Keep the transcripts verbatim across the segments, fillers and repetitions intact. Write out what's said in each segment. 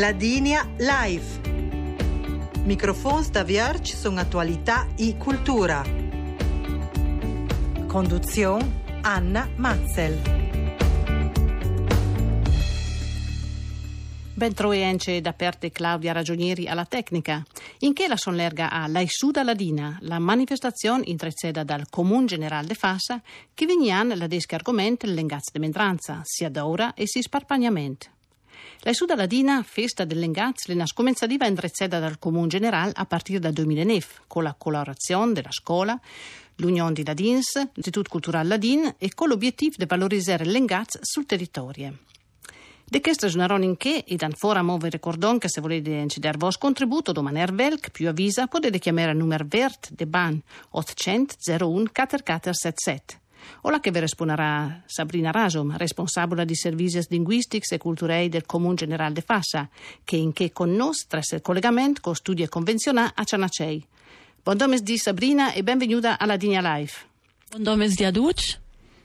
Ladinia Live. Microfons da Vierge sun attualità e cultura. Conduzione Anna Mazzel. Bentroience da parte Claudia Ragionieri alla tecnica. In che la sonlerga a Laisuda Ladina, la manifestazione intreceda dal Comune Generale de Fassa, che vignan la desca argomento l'engaz de Mentranza, sia d'ora e si sparpagnament. Laisuda Ladina, festa dell'engaz, l'ena scomenzativa intreceda dal Comune Generale a partire da duemilanove, con la collaborazione della scuola, l'Unione di Ladins, l'Istituto Culturale Ladin e con l'obiettivo di valorizzare l'engaz sul territorio. De questo sonarono in che, ed ancora vi ricordon che se volete incidere il vostro contributo domani velc più avvisa potete chiamare al numero verde de ban ottocento zero uno quattro quattro sette sette. O la che vi risponderà Sabrina Rasom, responsabile di servizi linguistici e culturali del Comune Generale de Fassa, che in che con noi tras il collegamento con studi e convenziona a Cianacei. Buon domesdì Sabrina e benvenuta alla Dinia Live. Buon domesdì a tutti.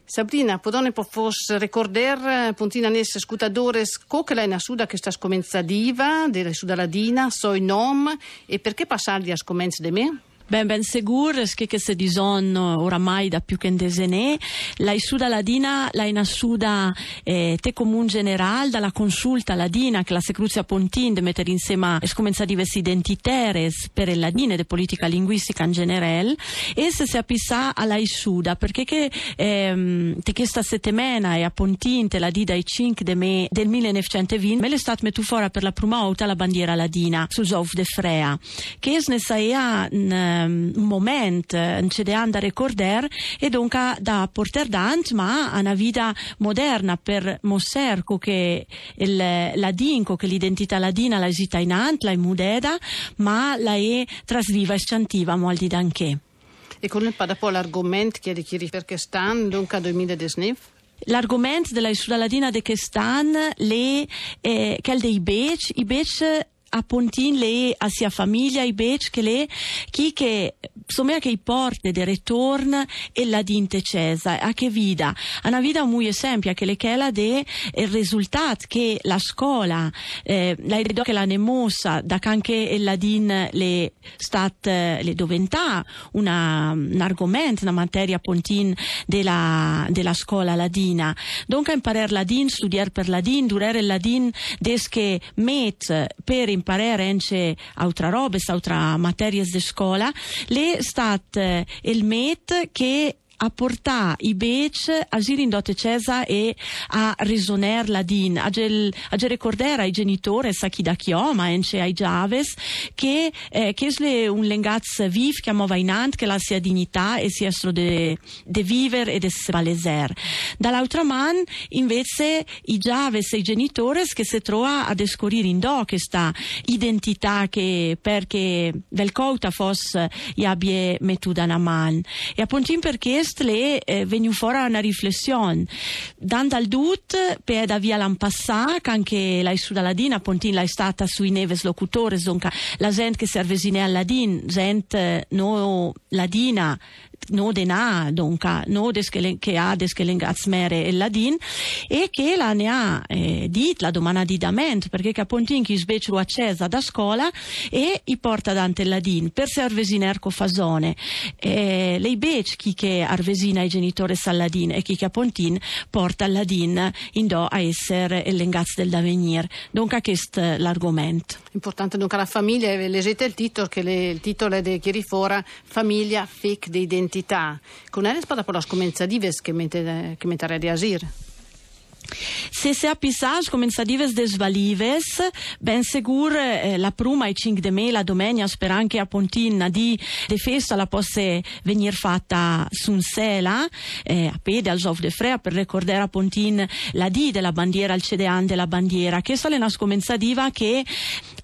Sabrina, podone po' fos ricorder, puntina nes scutadores, co che l'è una suda che sta scomenzativa, della suda ladina, so i nom, e perché passarli a scomenz de me? Ben ben sicuro che che se disonno oramai da più che in desenè la Isuda Ladina la inassuda eh, te comune generale dalla consulta ladina che la secruzia pontin de mettere insieme scomenza diverse identiteres per ladine de politica linguistica in generale e se si appisa alla Isuda perché che ehm, te che sta settimana e a pontin te la dida i cinque de me del millenovecentoventi me le stat metu fora per la prima volta la bandiera ladina sul Zouf de Frea che es ne saia n- un momento in cede anda recorder e dunque da porter dant ma a una vita moderna per mosserco che il ladinco che l'identità ladina la esita in ant la è mudeda ma la è trasviva e sciantiva molti d'anche e con il padapo l'argomento che richiede perché stan dunque duemiladiciannove. L'argomento della Isuda Ladina de che stan le eh, che dei bec i bec a Pontin le a sia famiglia i bec che le chi che somma che i porte de retorn e la dinte cesa a che vida a una vida muy esempia che le chela de il risultat che la scuola eh, la idea che la nemossa da canche e la din le stat le doventà una un argomento una materia Pontin della della scuola ladina donc imparer ladin studiar per ladin durare ladin desche met per imparare anche altre robe, altre materie di scuola, le stat eh, il met che a portare i bec a Girindote Cesa e a risoner ladin, a, gel, a gel ricordare ai genitori, a chi da chioma, ence ai giaves, che eh, che è un lengaz viv che amava in ant, che la sia dignità e sia solo de, de viver e de se valeser. Dall'altra man, invece, i giaves e i genitori che si trova a descorrire in do questa identità che perché del couta fos i abbie metuda una man. E appunto perché le eh, venu fora una riflessione dando al dut per da via l'anpassà che anche la Isuda Ladina Pontin l'è stata sui neves locutores donc la gente che si avvicina al ladin gente no ladina no denà donc no deschelen, che ha deschelengazmere e ladin e che la ne ha eh, dit la domanda di dament perché che a Pontin chi svecero accesa da scuola e i porta dante ladin per servesiner cofasone eh, lei bec chi che arvesina i genitori Saladin e chi che a Pontin porta Ladin in do a essere il lengaz del davenir. Dunque questo è l'argomento. Importante dunque la famiglia, leggete il titolo che le, il titolo è di Chirifora Famiglia Fic di Identità. Con Eres poi la scomenza dives che mette che mettere di Asir. Se si appisa scomenzative desvalives, ben segur eh, la prima e cinque de me la domenica per anche a Pontin di de festa la posse venir fatta sun sela eh, a pede al Zouf de Frea per ricordare a Pontin la di della bandiera al cedean della bandiera che è una scomenzativa che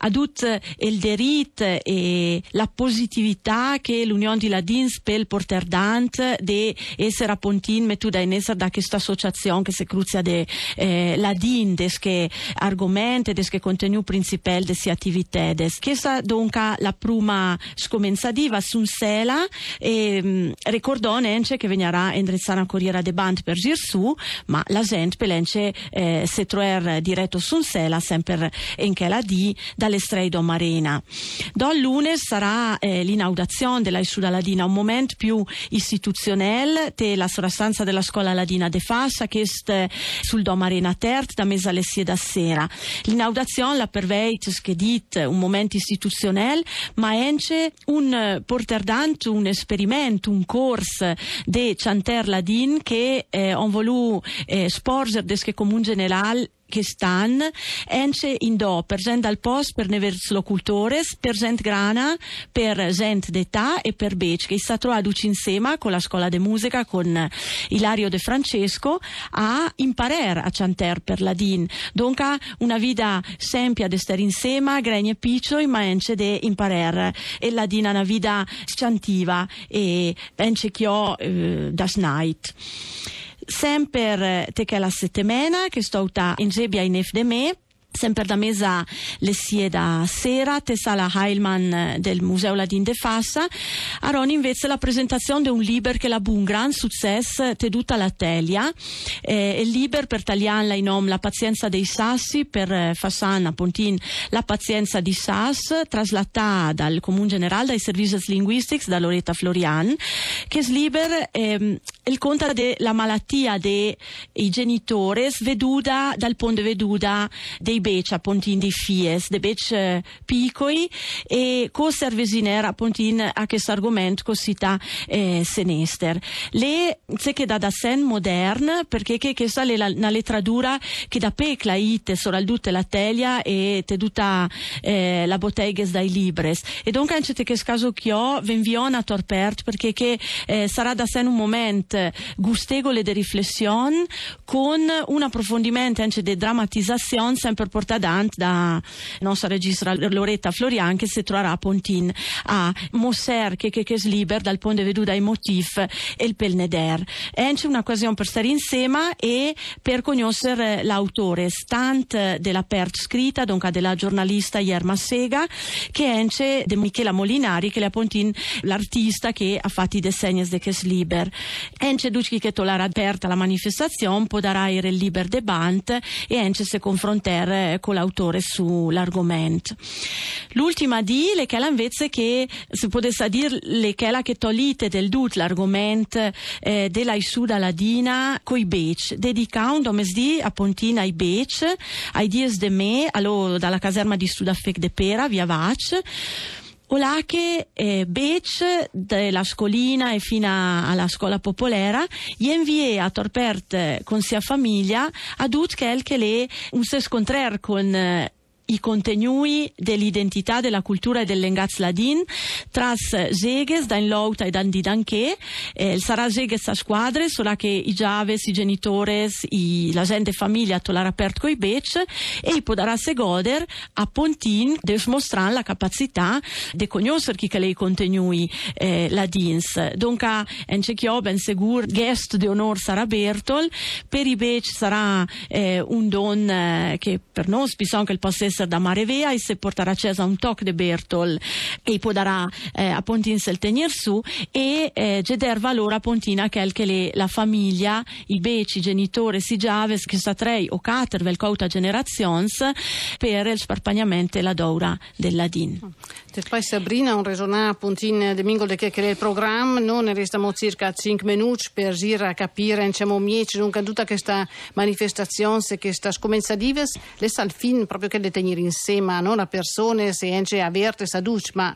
adut il derit e la positività che l'unione di ladins pel porter dant de essere a Pontin metuda in essere da questa associazione che si cruzia de eh, la D I N desche argomente, desche contenu principale desse attività. Questa dunque la prima scomenzativa sun sela e mh, ricordone ence che venirà indirizzata a Corriera de Band per Girsù, ma la gente pelence eh, se troer diretto sun sela sempre in che la D dalle Streido Marina. Dal lunes sarà eh, l'inaudazione della Isola Ladina, un momento più istituzionale della sostanza della scuola ladina de Fascia che è sul Dom Arena Tert da mezza alle sei da sera. L'inaudazione la perveit che dit un momento istituzionale, ma ence un porterdant un esperimento, un corso de chanter ladin che eh, on volu eh, sporger desche comun general che stanno ence in do per gente al post, per neverslo cultores, per gente grana, per gente d'età e per bec che sta trovaduci insieme con la scuola de musica con Ilario De Francesco a imparer a chanter per ladin. Donca una vita sempre ad stare insieme, gregne piccioi, ma ence de imparer e ladin una vita chantiva e ence che ho eh, das night. Sempre te che la settimana che sto uta in Gebbia in F D M E, sempre da mesa le sie da sera, te sala Heilmann del Museo Ladin de Fascia, a Roni invece la presentazione di un liber che la bun gran successo teduta la telia, eh, il liber per Talian la inom la pazienza dei sassi, per eh, Fassan Pontin la pazienza di Sass, traslata dal Comun General, dai Services Linguistics, da Loretta Florian, che è liber ehm, il conta della malattia dei genitori veduta dal ponte veduta dei Beccia, Pontin di Fies, de Becce Picoi e con Servesiner a Pontin a questo argomento cosita eh, Senester. Le se che da da sen modern perché che che sta una letteratura che da pecla it soraldute la telia e teduta eh, la botteges dai libres. E dunque anche te che scaso che ho venviona torpert perché che eh, sarà da sen un momento gustevole di riflessione con un approfondimento anche di drammatizzazione sempre portadante da nostra regista Loretta Florian che si troverà a Pontin a Mosser che che, che sliber dal ponte veduta ai motif e il Pelneder. È un'occasione per stare insieme e per conoscere l'autore stant della pert scritta dunque della giornalista Ierma Sega che ence de Michela Molinari che è a Pontin l'artista che ha fatto i disegni de che sliber. Ence duci che tolara aperta la manifestazione può darà il liber de Bant e ence se confrontare con l'autore sull'argomento. L'ultima di le che la invece che si potesse dire le che la che tolite del dut l'argomento eh, della Isuda Ladina coi bec dedicando a mesdì a Pontina ai bec ai dies de me allo dalla caserma di Sudafec de Pera via Vac. Olà che eh, Bec della scolina e fino alla scuola popolera invie a Torpert con sia famiglia ad Utkel che le un se scontrer con eh, i contenuti dell'identità, della cultura e del lengaz ladin tras Zeges, da in Louta e da di Danché. Eh, sarà Zeges a squadre, solo che i Giaves, i genitores, i, la gente famiglia tolar aperto coi bec e i podarà se goder a Pontin de mostran la capacità de conoscere chi che lei contenuti eh, ladins. Donca ence chio ben segur guest de onor sarà Bertol, per i bec sarà eh, un don eh, che per noi spisa anche il possesso da Marevea e se porterà accesa un toc de Bertol e può darà eh, a Pontin se il tenir su e eh, geder valore a Pontina che è che le, la famiglia, i beci, i genitori, si giaves che sta tre o quattro velcouta generazions per il sparpagnamento e la dora della D I N. E poi Sabrina un resonà a Pontin de Mingo de che è il programma, non restiamo circa cinque minuti per girare a capire in cemo mieci, dunque tutta questa manifestazione, questa scomenza dives, le salfin proprio che le tenere insieme non a persone se ence averte saduc ma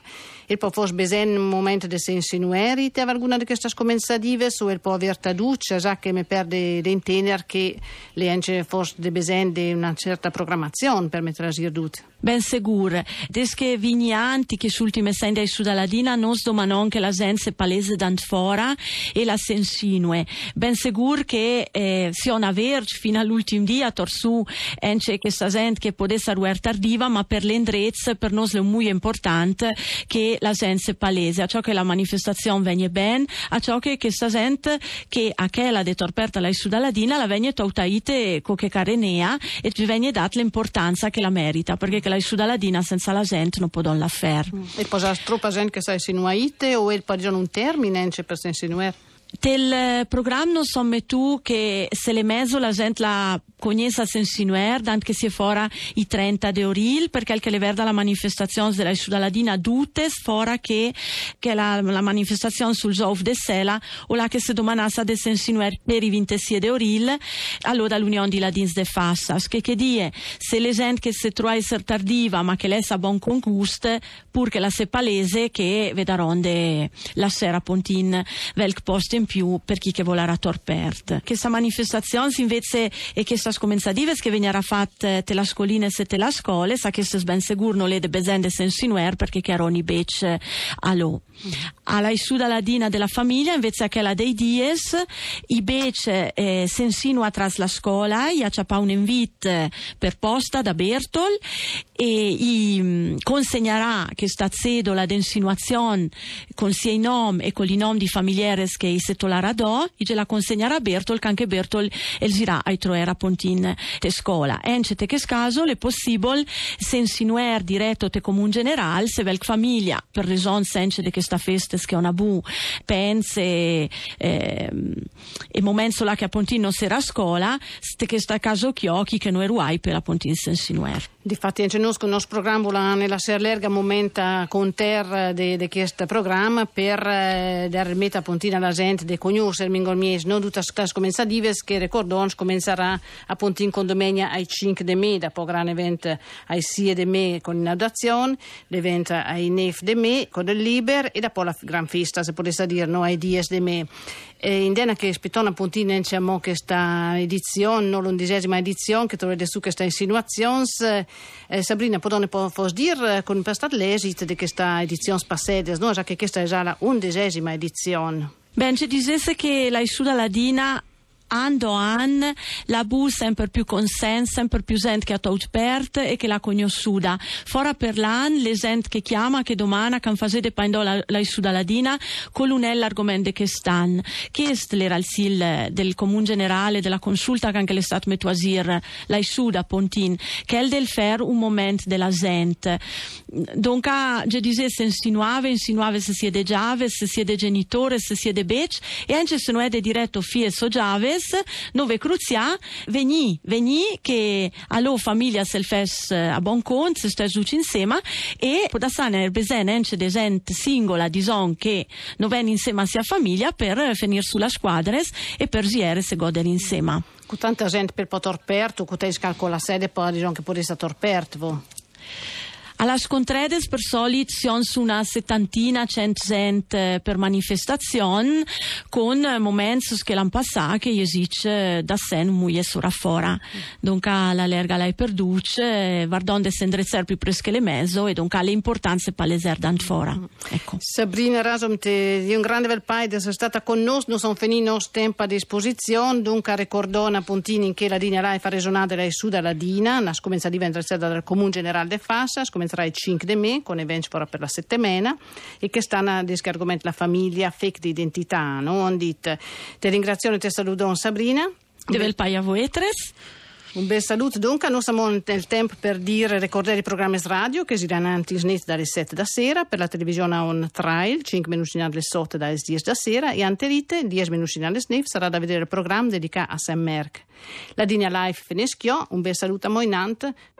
il può forse besen momento de se insinueri te alguna di questa scomenza dives o il può aver taduc già che mi perde d'intender che le ence forse de besen de una certa programmazione per mettere a girdut. ben segur. Desche vignanti che s'ultime sende ai Sudaladina non sdomanon che la sense palese d'antfora e la sensinue. Ben segur che eh, si on averci fino all'ultim dia torsù ence che sta sent che podessa ruer tardiva, ma per l'endrezza per noi è molto importante che la sense palese, a ciò che la manifestazione venga ben, a ciò che sta sent che a che la detorperta la Sudaladina la venga tautaite co che carenea e ci venga data l'importanza che la merita, perché che la Sudaladina senza la gente non può don la fer. Mm. E posa troppa gente che sta insinuaite o il parigione un termine per insinuare? Del programma somme tu che se le mezzo la gente la cognessa sensinuer anche se fora i trenta de oril, perché al che le verda la manifestazione della Sudaladina dutes fora che che la, la manifestazione sul Jouf de Sela o la che se domanassa de sensinuer per i ventisei de oril allora l'unione di ladins de Fassas che che die se le gente che se trova essere tardiva ma che lessa buon concust pur che la se palese che vedaronde la sera pontin velk post in più per chi che volarà torpert. Questa manifestazione invece e che sta scommensadives che veniera fatta te la scolina e te la scuole sa che se ben sicuro non le de besende sensinuer perché che erano i bec allo. Alla Sudaladina della famiglia invece che la dei dies i bec eh, sensinua tras la scuola ia ciapa un invit per posta da Bertol e i mh, consegnerà che sta cedola d'insinuazione con sia i nom e con i nom di familiares che i setolara do i la consegnerà a Bertol che anche Bertol el girà ai troera pontin te scola ence te che scaso le possibol sensinuer diretto te comun general se velc famiglia per reson sence de che sta festes che una bu pense eh, e momento là che a pontin non sera scola ste che sta caso chiochi che no eruai per la pontin sensinuer. Difatti ence il nostro programma nella ser lerga momenta con terra de, de questo programma per eh, dar meta pontina alla gente de conoscere mingolmies non tutta stas comensadives che ricordons comincerà a pontin condomenica ai cinque de me da po gran event ai sie de me con l'inaudazione l'evento ai nef de me con il liber e da po la gran festa se potesse dire no ai dies de me e indena che spitona pontina enciamo che sta edizione non l'undicesima edizione che trovate su che sta insinuazione eh, Sabrina, podone po fos dir con pastat l'esit de questa edizione passedes, no? Già che questa è già la undicesima edizione. Ben, ci dicesse che la Sudaladina Ando an la bu sempre più consenso, sempre più gente che ha tautpert e che l'ha conosciuta. Fora per l'an, le gente che chiama, che domana, che facete paendo la, la Sudaladina, con l'argomento che stan. Questo era il sil del Comune Generale, della consulta che anche le stat metuasir, la Suda Pontin, che è del fer un momento della gente. Dunque, già dicesse insinuave, insinuave se siede giave, se siede genitore, se siede bec, e anche se non è de diretto fie so giave, dove cruzia veni veni che allo famiglia selfes a buon conto se sta giuci insieme e podassane erbesen ence de gente singola dison che non ven insieme a sia famiglia per finir sulla squadres e per giere se goder insieme con tanta gente per poter perto con te scalcola sede poi diciamo che potesse torpertvo. Alla scontredes per solito sono una settantina, cent gente per manifestazione con momenti che l'hanno passato che esice da sen muie sora fora. Dunque la lerga l'hai perduce, vardonde s'endrezzer più presche le mezzo e dunque le importanze paleser d'ant fora. Ecco. Sabrina Rasom, di un grande bel paio sei stata con noi, non sono finiti il nostro tempo a disposizione, dunque ricordona Pontini che la Dina Rai fa resonare la Sudaladina, la scomenza diventa dal Comune Generale de Fassas, sarà il cinque de me con eventi per la settimana e che stanno a discargomento la famiglia fake di identità, no? Dit, te ringrazio e te saluto Sabrina de bel paia voetres un bel saluto. Dunque non siamo nel tempo per dire ricordare i programmi radio che si danno antisnet dalle sette da sera per la televisione on trial cinque minuti alle sette dalle dieci da sera e anterite dieci minuti alle snif sarà da vedere il programma dedicato a Saint Merck. La Dina Life finischiò, un bel saluto a Moinant.